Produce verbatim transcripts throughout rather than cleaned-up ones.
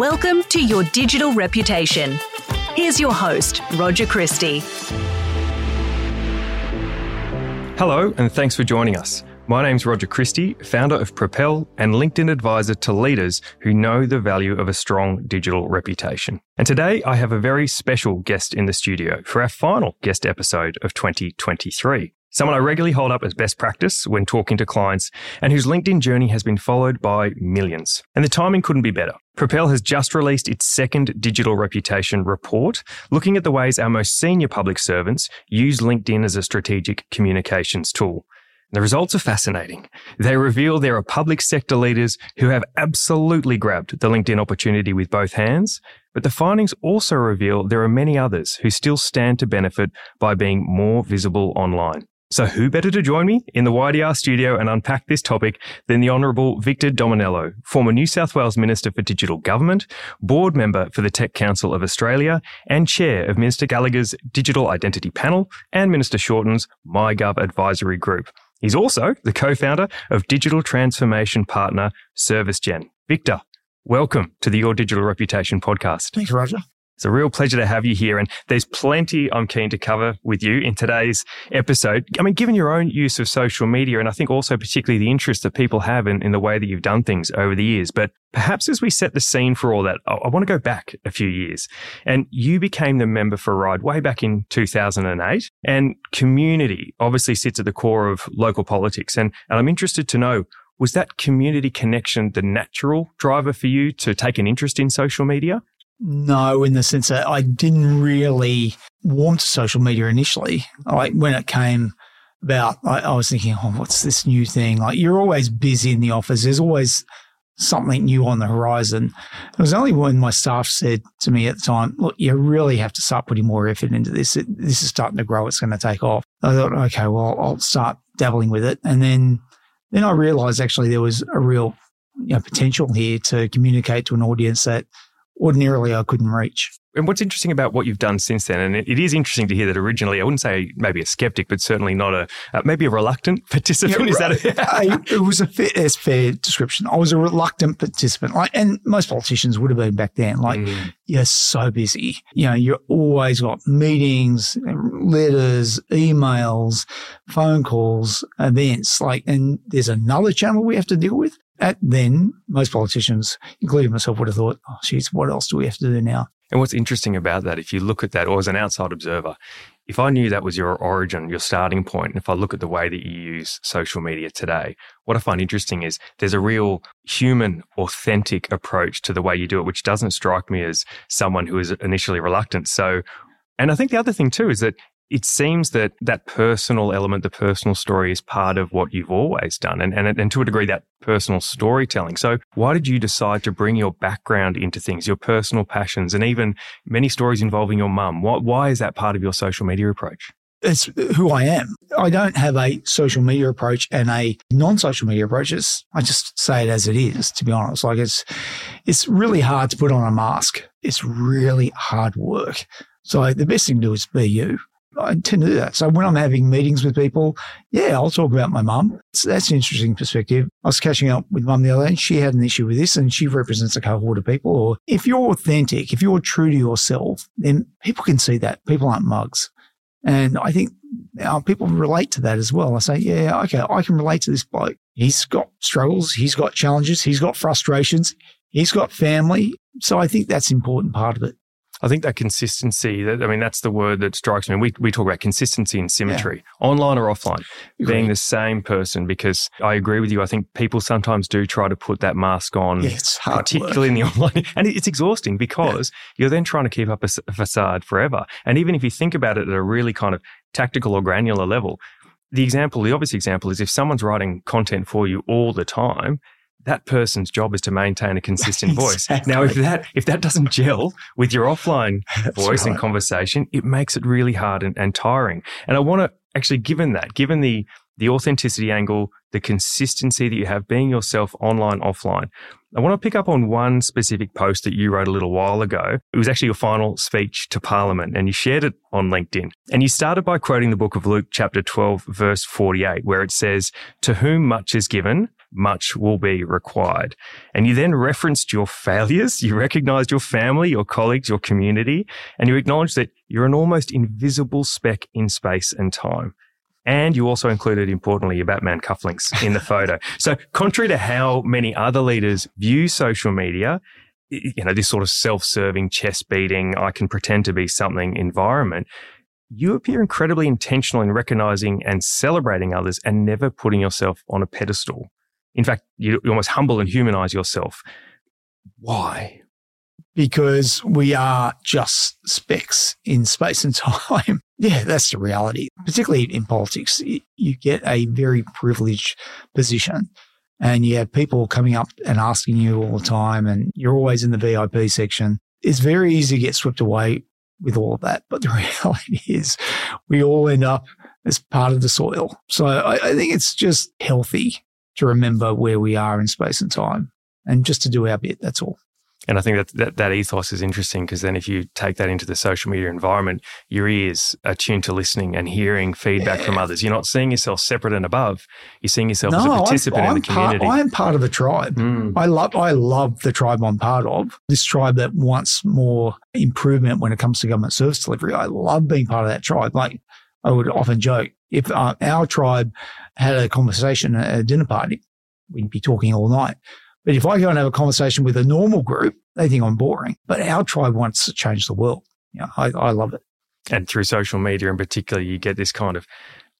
Welcome to Your Digital Reputation. Here's your host, Roger Christie. Hello, and thanks for joining us. My name's Roger Christie, founder of Propel and LinkedIn advisor to leaders who know the value of a strong digital reputation. And today I have a very special guest in the studio for our final guest episode of twenty twenty-three. Someone I regularly hold up as best practice when talking to clients and whose LinkedIn journey has been followed by millions. And the timing couldn't be better. Propel has just released its second Digital Reputation Report, looking at the ways our most senior public servants use LinkedIn as a strategic communications tool. The results are fascinating. They reveal there are public sector leaders who have absolutely grabbed the LinkedIn opportunity with both hands, but the findings also reveal there are many others who still stand to benefit by being more visible online. So who better to join me in the Y D R studio and unpack this topic than the Honourable Victor Dominello, former New South Wales Minister for Digital Government, board member for the Tech Council of Australia, and chair of Minister Gallagher's Digital Identity Panel and Minister Shorten's MyGov Advisory Group. He's also the co-founder of digital transformation partner ServiceGen. Victor, welcome to the Your Digital Reputation podcast. Thanks, Roger. It's a real pleasure to have you here, and there's plenty I'm keen to cover with you in today's episode. I mean, given your own use of social media, and I think also particularly the interest that people have in, in the way that you've done things over the years, but perhaps as we set the scene for all that, I, I want to go back a few years. And you became the member for Ride way back in two thousand eight, and community obviously sits at the core of local politics. And, and I'm interested to know, was that community connection the natural driver for you to take an interest in social media? No, in the sense that I didn't really warm to social media initially. Like when it came about, I, I was thinking, oh, what's this new thing? Like you're always busy in the office. There's always something new on the horizon. It was only when my staff said to me at the time, look, you really have to start putting more effort into this. It, this is starting to grow. It's going to take off. I thought, okay, well, I'll start dabbling with it. And then, then I realized actually there was a real you know, potential here to communicate to an audience that ordinarily I couldn't reach. And what's interesting about what you've done since then, and it, it is interesting to hear that originally, I wouldn't say maybe a skeptic, but certainly not a, uh, maybe a reluctant participant. Yeah, is right. that a- I, It was a fair, a fair description. I was a reluctant participant. Like, and most politicians would have been back then. Like, mm. You're so busy. You know, you've always got meetings, letters, emails, phone calls, events. Like, and there's another channel we have to deal with. At then, most politicians, including myself, would have thought, oh, geez, what else do we have to do now? And what's interesting about that, if you look at that, or as an outside observer, if I knew that was your origin, your starting point, and if I look at the way that you use social media today, what I find interesting is there's a real human, authentic approach to the way you do it, which doesn't strike me as someone who is initially reluctant. So, and I think the other thing too is that it seems that that personal element, the personal story is part of what you've always done and, and and to a degree that personal storytelling. So why did you decide to bring your background into things, your personal passions and even many stories involving your mum? Why, why is that part of your social media approach? It's who I am. I don't have a social media approach and a non-social media approach. It's, I just say it as it is, to be honest. Like it's it's really hard to put on a mask. It's really hard work. So the best thing to do is be you. I tend to do that. So when I'm having meetings with people, yeah, I'll talk about my mum. So that's an interesting perspective. I was catching up with mum the other day and she had an issue with this and she represents a cohort of people. Or if you're authentic, if you're true to yourself, then people can see that. People aren't mugs. And I think now people relate to that as well. I say, yeah, okay, I can relate to this bloke. He's got struggles. He's got challenges. He's got frustrations. He's got family. So I think that's an important part of it. I think that consistency, that I mean, that's the word that strikes me. We we talk about consistency and symmetry, yeah. Online or offline, Agreed. Being the same person, because I agree with you. I think people sometimes do try to put that mask on, yeah, it's hard particularly work. In the online. And it's exhausting because yeah. You're then trying to keep up a, a facade forever. And even if you think about it at a really kind of tactical or granular level, the example, the obvious example is if someone's writing content for you all the time, that person's job is to maintain a consistent voice. Exactly. Now, if that if that doesn't gel with your offline That's voice right. and conversation, it makes it really hard and, and tiring. And I want to actually, given that, given the the authenticity angle, the consistency that you have, being yourself online, offline. I want to pick up on one specific post that you wrote a little while ago. It was actually your final speech to Parliament, and you shared it on LinkedIn. And you started by quoting the book of Luke, chapter twelve, verse forty-eight, where it says, "To whom much is given, much will be required." And you then referenced your failures. You recognized your family, your colleagues, your community, and you acknowledged that you're an almost invisible speck in space and time. And you also included, importantly, your Batman cufflinks in the photo. So contrary to how many other leaders view social media, you know, this sort of self-serving, chest-beating, I can pretend to be something environment, you appear incredibly intentional in recognizing and celebrating others and never putting yourself on a pedestal. In fact, you almost humble and humanize yourself. Why? Because we are just specks in space and time. Yeah, that's the reality. Particularly in politics, you get a very privileged position and you have people coming up and asking you all the time and you're always in the V I P section. It's very easy to get swept away with all of that. But the reality is we all end up as part of the soil. So I, I think it's just healthy to remember where we are in space and time and just to do our bit, that's all. And I think that that, that ethos is interesting because then if you take that into the social media environment, your ears are tuned to listening and hearing feedback yeah. from others. You're not seeing yourself separate and above. You're seeing yourself no, as a participant I'm, I'm in the community. Part, I am part of a tribe. Mm. I love I love the tribe I'm part of, this tribe that wants more improvement when it comes to government service delivery. I love being part of that tribe. Like I would often joke, if our, our tribe had a conversation at a dinner party, we'd be talking all night. But if I go and have a conversation with a normal group, they think I'm boring. But our tribe wants to change the world. You know, I, I love it. And through social media in particular, you get this kind of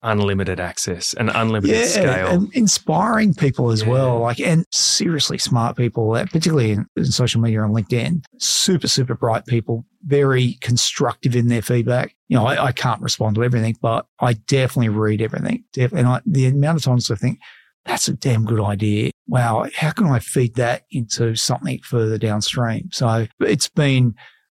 unlimited access and unlimited yeah, scale. And inspiring people as yeah. well. Like, and seriously smart people, particularly in, in social media and LinkedIn, super, super bright people, very constructive in their feedback. You know, I, I can't respond to everything, but I definitely read everything. And I, the amount of times I think, that's a damn good idea. Wow, how can I feed that into something further downstream? So it's been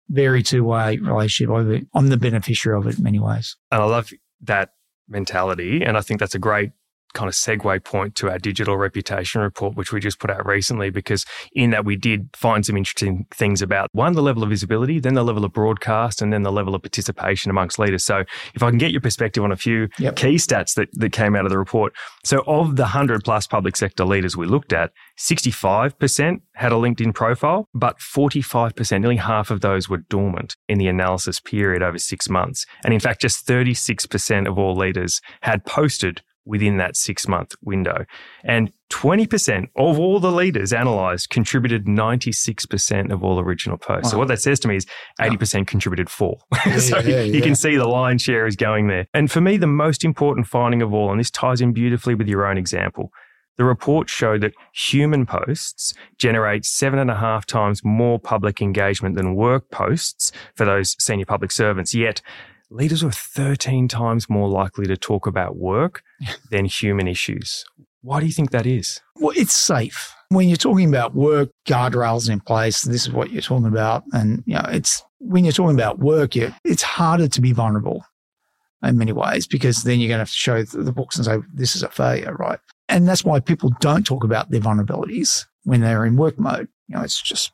very two-way relationship. I'm the beneficiary of it in many ways. And I love that mentality. And I think that's a great kind of segue point to our digital reputation report, which we just put out recently, because in that we did find some interesting things about, one, the level of visibility, then the level of broadcast, and then the level of participation amongst leaders. So if I can get your perspective on a few yep. key stats that, that came out of the report. So of the one hundred plus public sector leaders we looked at, sixty-five percent had a LinkedIn profile, but forty-five percent, nearly half of those were dormant in the analysis period over six months. And in fact, just thirty-six percent of all leaders had posted within that six-month window. And twenty percent of all the leaders analysed contributed ninety-six percent of all original posts. Wow. So what that says to me is eighty percent yeah. contributed four. Yeah, so yeah, you yeah. can see the lion's share is going there. And for me, the most important finding of all, and this ties in beautifully with your own example, the report showed that human posts generate seven and a half times more public engagement than work posts for those senior public servants, yet leaders were thirteen times more likely to talk about work than human issues. Why do you think that is? Well, it's safe. When you're talking about work, guardrails in place, this is what you're talking about. And, you know, it's when you're talking about work, you, it's harder to be vulnerable in many ways because then you're going to have to show the books and say, this is a failure, right? And that's why people don't talk about their vulnerabilities when they're in work mode. You know, it's just,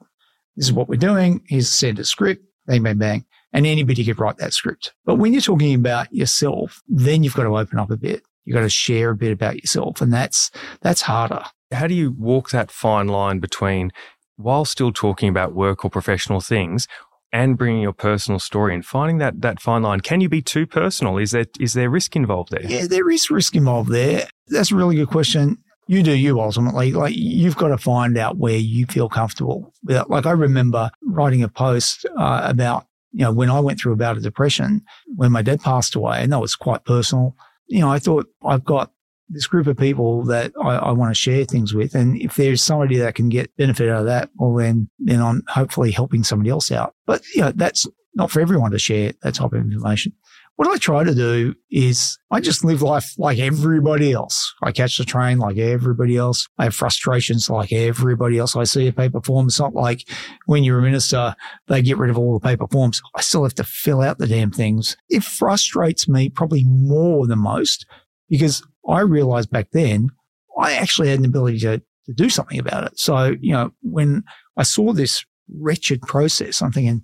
this is what we're doing. Here's a standard script, bang, bang, bang. And anybody could write that script. But when you're talking about yourself, then you've got to open up a bit. You've got to share a bit about yourself. And that's that's harder. How do you walk that fine line between, while still talking about work or professional things, and bringing your personal story and finding that that fine line? Can you be too personal? Is there, is there risk involved there? Yeah, there is risk involved there. That's a really good question. You do you ultimately. Like, you've got to find out where you feel comfortable. Like, I remember writing a post uh, about, you know, when I went through a bout of depression, when my dad passed away, and that was quite personal, you know, I thought, I've got this group of people that I, I want to share things with. And if there's somebody that can get benefit out of that, well, then, then I'm hopefully helping somebody else out. But, you know, that's not for everyone to share that type of information. What I try to do is I just live life like everybody else. I catch the train like everybody else. I have frustrations like everybody else. I see a paper form. It's not like when you're a minister, they get rid of all the paper forms. I still have to fill out the damn things. It frustrates me probably more than most because I realized back then I actually had an ability to, to do something about it. So, you know, when I saw this wretched process, I'm thinking,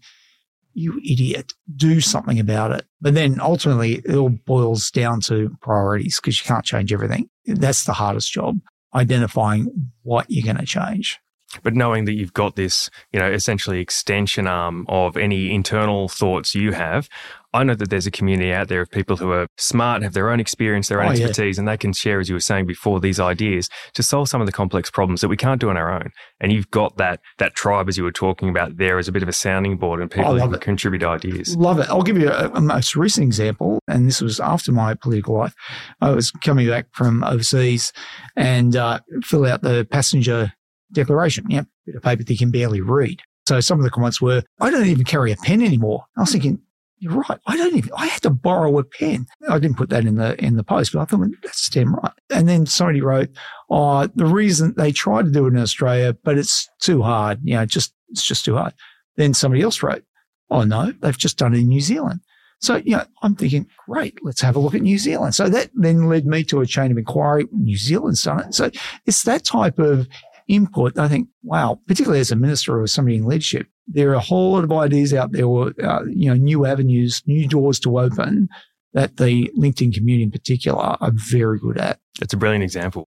you idiot, do something about it. But then ultimately it all boils down to priorities, because you can't change everything. That's the hardest job, identifying what you're going to change. But knowing that you've got this, you know, essentially extension arm of any internal thoughts you have, I know that there's a community out there of people who are smart, have their own experience, their own oh, expertise, yeah. and they can share, as you were saying before, these ideas to solve some of the complex problems that we can't do on our own. And you've got that that tribe, as you were talking about there, as a bit of a sounding board and people who can it. contribute ideas. Love it. I'll give you a, a most recent example, and this was after my political life. I was coming back from overseas and uh, fill out the passenger declaration, yeah, bit of paper that you can barely read. So some of the comments were, I don't even carry a pen anymore. And I was thinking, you're right. I don't even, I had to borrow a pen. I didn't put that in the, in the post, but I thought, well, that's damn right. And then somebody wrote, oh, the reason they tried to do it in Australia, but it's too hard. You know, just, it's just too hard. Then somebody else wrote, oh no, they've just done it in New Zealand. So, you know, I'm thinking, great, let's have a look at New Zealand. So that then led me to a chain of inquiry. New Zealand's done it. So it's that type of input. I think, wow, particularly as a minister or somebody in leadership, there are a whole lot of ideas out there, or, uh, you know, new avenues, new doors to open that the LinkedIn community in particular are very good at. That's a brilliant example.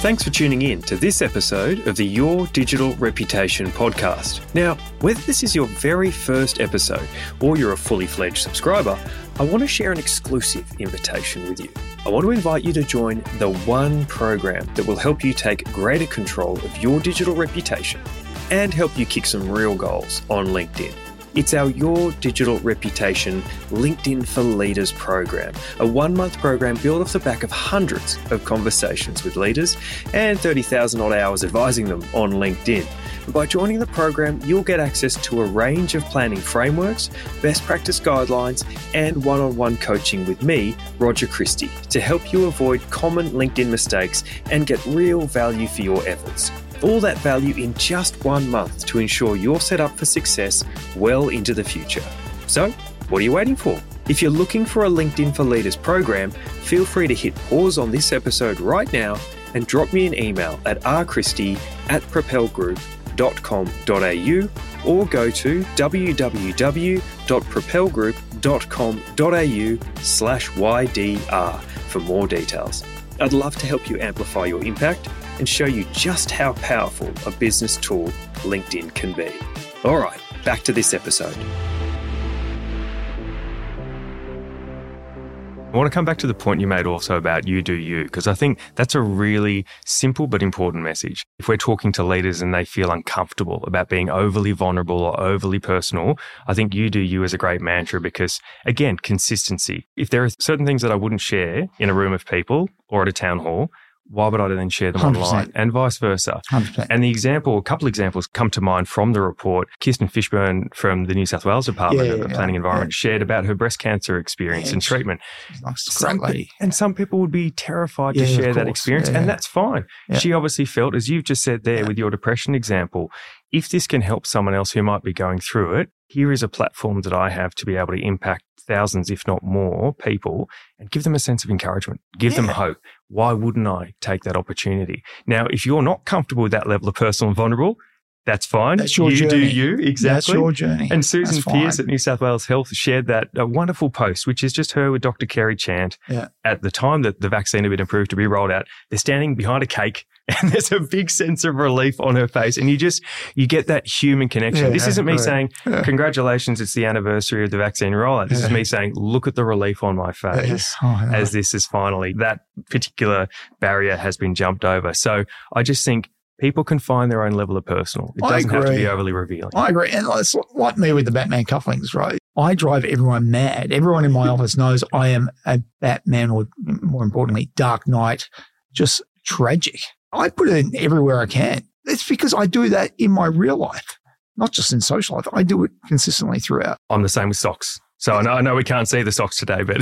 Thanks for tuning in to this episode of the Your Digital Reputation podcast. Now, whether this is your very first episode or you're a fully fledged subscriber, I want to share an exclusive invitation with you. I want to invite you to join the one program that will help you take greater control of your digital reputation and help you kick some real goals on LinkedIn. It's our Your Digital Reputation LinkedIn for Leaders program, a one-month program built off the back of hundreds of conversations with leaders and thirty thousand odd hours advising them on LinkedIn. And by joining the program, you'll get access to a range of planning frameworks, best practice guidelines, and one-on-one coaching with me, Roger Christie, to help you avoid common LinkedIn mistakes and get real value for your efforts. All that value in just one month to ensure you're set up for success well into the future. So, what are you waiting for? If you're looking for a LinkedIn for Leaders program, feel free to hit pause on this episode right now and drop me an email at r christie at propel group dot com dot a u or go to w w w dot propel group dot com dot a u slash y d r for more details. I'd love to help you amplify your impact and show you just how powerful a business tool LinkedIn can be. All right, back to this episode. I want to come back to the point you made also about you do you, because I think that's a really simple but important message. If we're talking to leaders and they feel uncomfortable about being overly vulnerable or overly personal, I think you do you is a great mantra because, again, consistency. If there are certain things that I wouldn't share in a room of people or at a town hall, why would I then share them one hundred percent online, and vice versa? one hundred percent And the example, a couple of examples come to mind from the report. Kirsten Fishburn from the New South Wales Department yeah, yeah, of the Planning yeah, Environment yeah. shared about her breast cancer experience yeah, and treatment. Some, and some people would be terrified yeah, to share that experience, yeah, yeah. and that's fine. Yeah. She obviously felt, as you've just said there yeah. with your depression example, if this can help someone else who might be going through it, here is a platform that I have to be able to impact thousands, if not more, people and give them a sense of encouragement, give yeah. them hope. Why wouldn't I take that opportunity? Now, if you're not comfortable with that level of personal and vulnerable, that's fine. That's your you journey. Do you, exactly. That's your journey. And Susan Pierce at New South Wales Health shared that a wonderful post, which is just her with Doctor Kerry Chant. Yeah. At the time that the vaccine had been approved to be rolled out, they're standing behind a cake and there's a big sense of relief on her face. And you just, you get that human connection. Yeah, this isn't me right. saying, yeah. congratulations, it's the anniversary of the vaccine rollout. This yeah. is me saying, look at the relief on my face oh, yeah. as this is finally, that particular barrier has been jumped over. So I just think, people can find their own level of personal. It doesn't have to be overly revealing. I agree. And it's like me with the Batman cufflinks, right? I drive everyone mad. Everyone in my office knows I am a Batman, or more importantly, Dark Knight, just tragic. I put it in everywhere I can. It's because I do that in my real life, not just in social life. I do it consistently throughout. I'm the same with socks. So I know, I know we can't see the socks today, but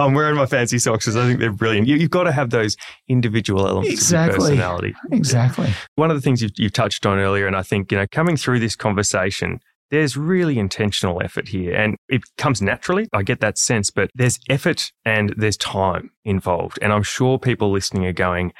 I'm wearing my fancy socks because I think they're brilliant. You, you've got to have those individual elements exactly. of your personality. Exactly. Yeah. One of the things you've, you've touched on earlier, and I think, you know, coming through this conversation, There's really intentional effort here, and it comes naturally. I get that sense, but there's effort and there's time involved. And I'm sure people listening are going,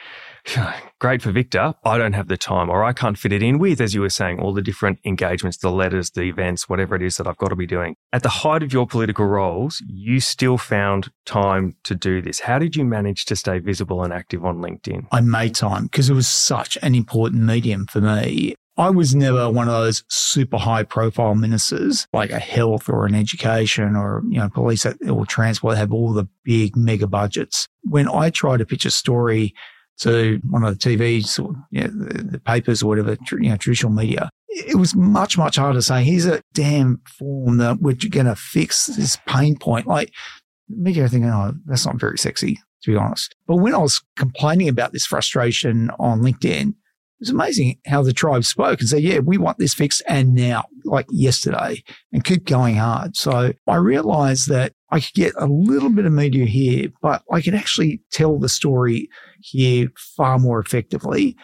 great for Victor, I don't have the time, or I can't fit it in with, as you were saying, all the different engagements, the letters, the events, whatever it is that I've got to be doing. At the height of your political roles, you still found time to do this. How did you manage to stay visible and active on LinkedIn? I made time because it was such an important medium for me. I was never one of those super high profile ministers like a health or an education or, you know, police or transport have all the big mega budgets. When I try to pitch a story to one of the T Vs or, you know, the, the papers or whatever, you know, traditional media, it was much, much harder to say, here's a damn form that we're going to fix this pain point. Like, media are thinking, oh, that's not very sexy, to be honest. But when I was complaining about this frustration on LinkedIn, it was amazing how the tribe spoke and said, yeah, we want this fixed and now, like yesterday, and keep going hard. So I realized that I could get a little bit of media here, but I could actually tell the story here far more effectively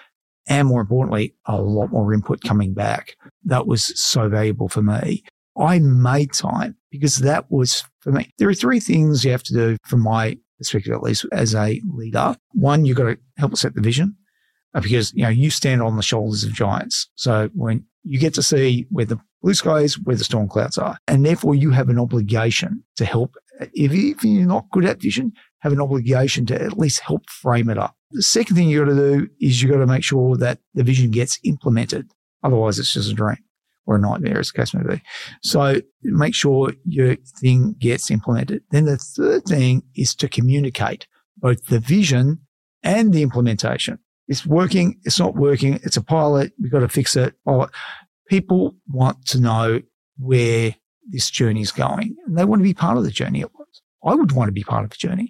and, more importantly, a lot more input coming back. That was so valuable for me. I made time because that was, for me, there are three things you have to do from my perspective, at least as a leader. One, you've got to help set the vision. Because, you know, you stand on the shoulders of giants. So when you get to see where the blue sky is, where the storm clouds are, and therefore you have an obligation to help. If you're not good at vision, have an obligation to at least help frame it up. The second thing you got to do is you got to make sure that the vision gets implemented. Otherwise, it's just a dream or a nightmare, as the case may be. So make sure your thing gets implemented. Then the third thing is to communicate both the vision and the implementation. It's working. It's not working. It's a pilot. We've got to fix it. People want to know where this journey is going, and they want to be part of the journey. It was. I would want to be part of the journey.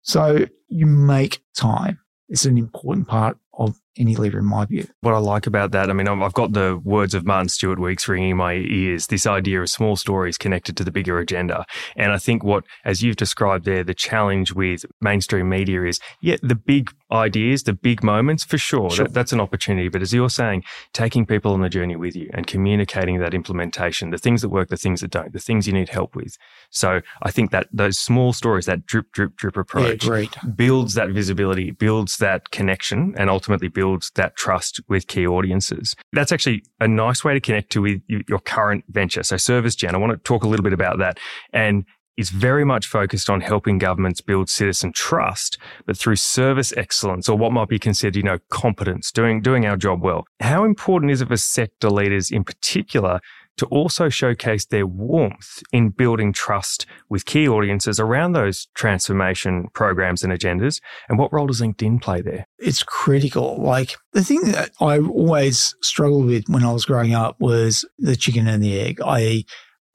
So you make time. It's an important part of any leader, in my view. What I like about that, I mean, I've got the words of Martin Stewart Weeks ringing in my ears, this idea of small stories connected to the bigger agenda. And I think what, as you've described there, the challenge with mainstream media is, yeah, the big ideas, the big moments, for sure, sure. That, that's an opportunity. But as you're saying, taking people on the journey with you and communicating that implementation, the things that work, the things that don't, the things you need help with. So I think that those small stories, that drip, drip, drip approach, yeah, builds that visibility, builds that connection, and ultimately builds that trust with key audiences. That's actually a nice way to connect to with your current venture. So ServiceGen, I want to talk a little bit about that. And is very much focused on helping governments build citizen trust, but through service excellence, or what might be considered, you know, competence, doing doing our job well. How important is it for sector leaders in particular to also showcase their warmth in building trust with key audiences around those transformation programs and agendas? And what role does LinkedIn play there? It's critical. Like, the thing that I always struggled with when I was growing up was the chicken and the egg, that is,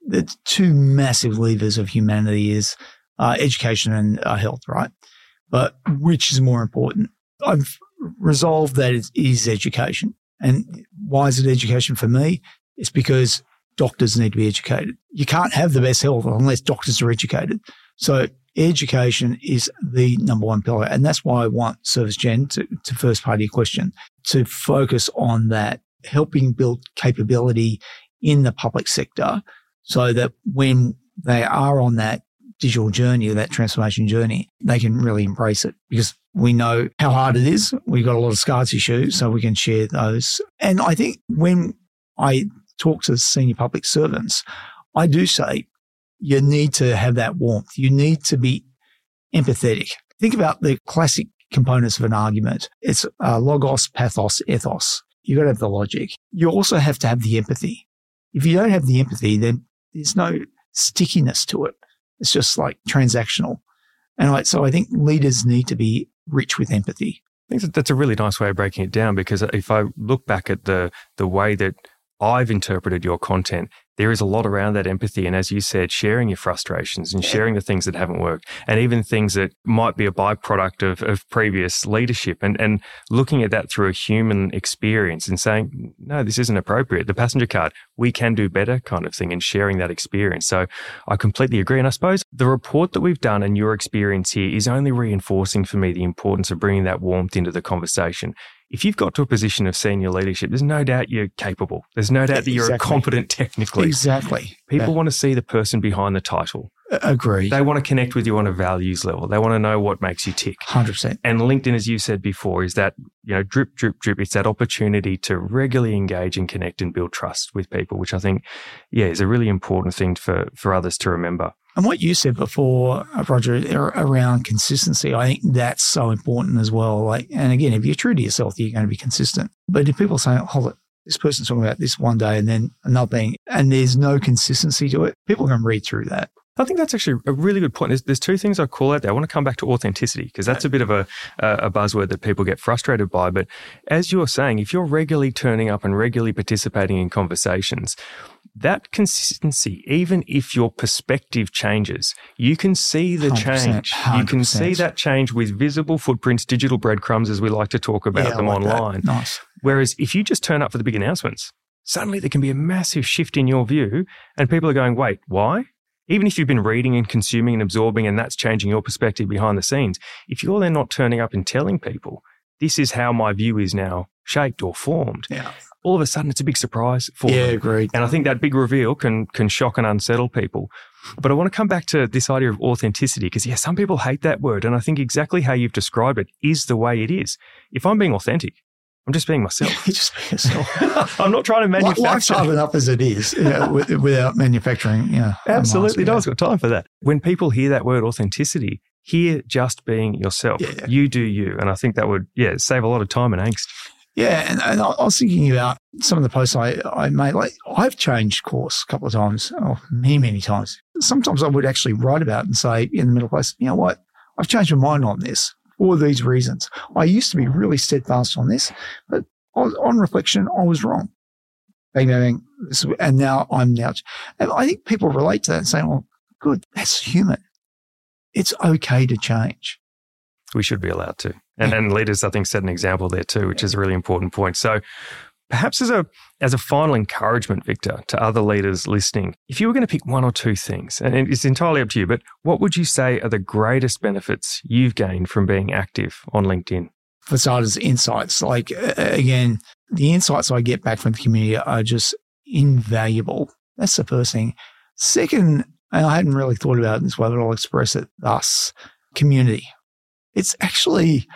the two massive levers of humanity is uh, education and uh, health, right? But which is more important? I've resolved that it is education. And why is it education for me? It's because doctors need to be educated. You can't have the best health unless doctors are educated. So education is the number one pillar. And that's why I want ServiceGen, to, to first part of your question, to focus on that, helping build capability in the public sector, so that when they are on that digital journey, that transformation journey, they can really embrace it, because we know how hard it is. We've got a lot of scar tissue, so we can share those. And I think when I talk to senior public servants, I do say you need to have that warmth. You need to be empathetic. Think about the classic components of an argument. It's uh, logos, pathos, ethos. You've got to have the logic. You also have to have the empathy. If you don't have the empathy, then there's no stickiness to it. It's just like transactional. And like, so I think leaders need to be rich with empathy. I think that's a really nice way of breaking it down, because if I look back at the the way that I've interpreted your content, there is a lot around that empathy. And as you said, sharing your frustrations and sharing the things that haven't worked, and even things that might be a byproduct of, of previous leadership, and, and looking at that through a human experience and saying, no, this isn't appropriate. The passenger card, we can do better kind of thing, and sharing that experience. So I completely agree. And I suppose the report that we've done and your experience here is only reinforcing for me the importance of bringing that warmth into the conversation. if you've got to a position of senior leadership, there's no doubt you're capable. There's no doubt that you're exactly. competent technically. Exactly. People that. want to see the person behind the title. Agree. They want to connect with you on a values level. They want to know what makes you tick. one hundred percent. And LinkedIn, as you said before, is that, you know, drip, drip, drip. It's that opportunity to regularly engage and connect and build trust with people, which I think, yeah, is a really important thing for, for others to remember. And what you said before, Roger, around consistency, I think that's so important as well. Like, and again, if you're true to yourself, you're going to be consistent. But if people say, hold it, this person's talking about this one day and then another thing, and there's no consistency to it, people can read through that. I think that's actually a really good point. There's, there's two things I call out there. I want to come back to authenticity because that's a bit of a, a buzzword that people get frustrated by. But as you're saying, if you're regularly turning up and regularly participating in conversations, that consistency, even if your perspective changes, you can see the change. one hundred percent. You can see that change with visible footprints, digital breadcrumbs, as we like to talk about yeah, them like online. That. Nice. Whereas if you just turn up for the big announcements, suddenly there can be a massive shift in your view and people are going, wait, why? Even if you've been reading and consuming and absorbing and that's changing your perspective behind the scenes, if you're then not turning up and telling people, this is how my view is now shaped or formed, yeah. all of a sudden it's a big surprise for yeah, them. Yeah, agreed. And I think that big reveal can can shock and unsettle people. But I want to come back to this idea of authenticity because, yeah, some people hate that word. And I think exactly how you've described it is the way it is. If I'm being authentic, I'm just being myself. You're just being yourself. I'm not trying to manufacture. Life's hard enough as it is you know, with, without manufacturing. You know, Absolutely. No one's got time for that. When people hear that word authenticity, hear just being yourself. Yeah, yeah. You do you. And I think that would yeah save a lot of time and angst. Yeah. And, and I was thinking about some of the posts I, I made. Like, I've changed course a couple of times, oh, many, many times. Sometimes I would actually write about and say in the middle place, you know what, I've changed my mind on this. For these reasons. I used to be really steadfast on this, but on reflection, I was wrong. Bang, bang, bang. And now I'm now. And I think people relate to that and say, well, good, that's human. It's okay to change. We should be allowed to. And, and leaders, I think, set an example there too, which is a really important point. So perhaps as a as a final encouragement, Victor, to other leaders listening, if you were going to pick one or two things, and it's entirely up to you, but what would you say are the greatest benefits you've gained from being active on LinkedIn? For starters, insights. Like, again, the insights I get back from the community are just invaluable. That's the first thing. Second, and I hadn't really thought about it this way, but I'll express it thus, community. It's actually...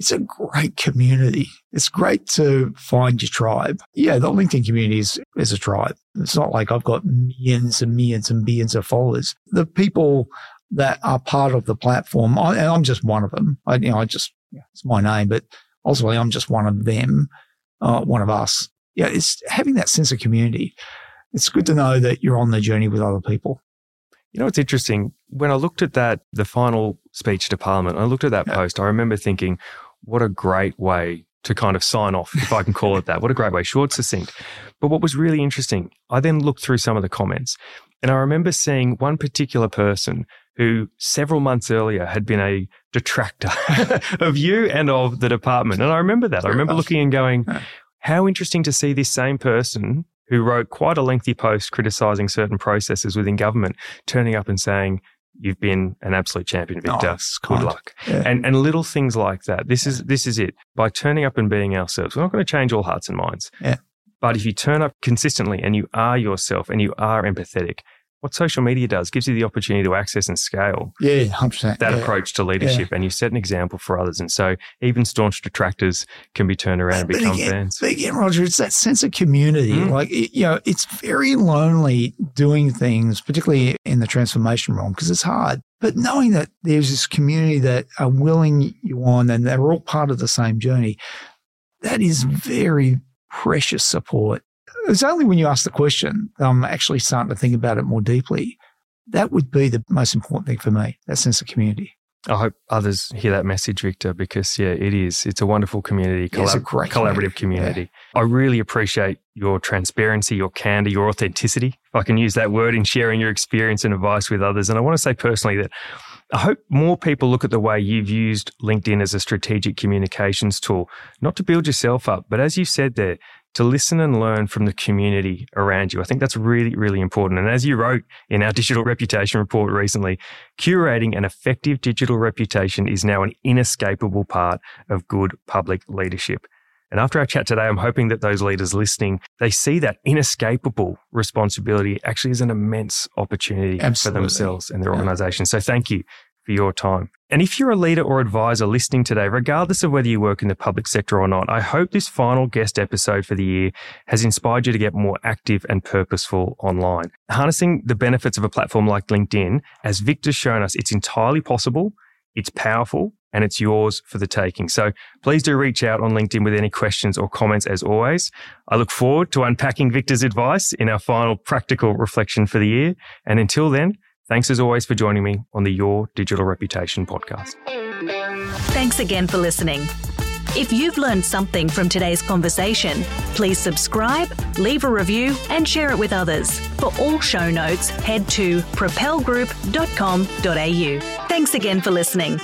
It's a great community. It's great to find your tribe. Yeah, the LinkedIn community is, is a tribe. It's not like I've got millions and millions and billions of followers. The people that are part of the platform, I, and I'm just one of them. I, you know, I just, yeah, it's my name, but ultimately I'm just one of them, uh, one of us. Yeah, it's having that sense of community. It's good to know that you're on the journey with other people. You know, it's interesting. When I looked at that, the final speech to Parliament, I looked at that yeah. post, I remember thinking, what a great way to kind of sign off, if I can call it that. What a great way, short, succinct. But what was really interesting, I then looked through some of the comments and I remember seeing one particular person who several months earlier had been a detractor of you and of the department. And I remember that. I remember looking and going, how interesting to see this same person who wrote quite a lengthy post criticising certain processes within government, turning up and saying, you've been an absolute champion, Victor. Oh, Good luck. Yeah. And and little things like that. This is this is it. By turning up and being ourselves, we're not going to change all hearts and minds. Yeah. But if you turn up consistently and you are yourself and you are empathetic, what social media does gives you the opportunity to access and scale yeah, one hundred percent, that yeah. approach to leadership. Yeah. And you set an example for others. And so even staunch detractors can be turned around and but become again, fans. But again, Roger, it's that sense of community. Mm. Like, it, you know, it's very lonely doing things, particularly in the transformation realm, because it's hard. But knowing that there's this community that are willing you on and they're all part of the same journey, that is very precious support. It's only when you ask the question, I'm actually starting to think about it more deeply. That would be the most important thing for me, that sense of community. I hope others hear that message, Victor, because, yeah, it is. It's a wonderful community, collab- it's a great collaborative community. Yeah. I really appreciate your transparency, your candor, your authenticity, if I can use that word, in sharing your experience and advice with others. And I want to say personally that I hope more people look at the way you've used LinkedIn as a strategic communications tool, not to build yourself up, but as you said there, to listen and learn from the community around you. I think that's really, really important. And as you wrote in our Digital Reputation Report recently, curating an effective digital reputation is now an inescapable part of good public leadership. And after our chat today, I'm hoping that those leaders listening, they see that inescapable responsibility actually as an immense opportunity Absolutely. For themselves and their organization. Yeah. So thank you for your time. And if you're a leader or advisor listening today, regardless of whether you work in the public sector or not, I hope this final guest episode for the year has inspired you to get more active and purposeful online. Harnessing the benefits of a platform like LinkedIn, as Victor's shown us, it's entirely possible, it's powerful, and it's yours for the taking. So please do reach out on LinkedIn with any questions or comments as always. I look forward to unpacking Victor's advice in our final practical reflection for the year. And until then, thanks as always for joining me on the Your Digital Reputation podcast. Thanks again for listening. If you've learned something from today's conversation, please subscribe, leave a review, and share it with others. For all show notes, head to propel group dot com dot a u. Thanks again for listening.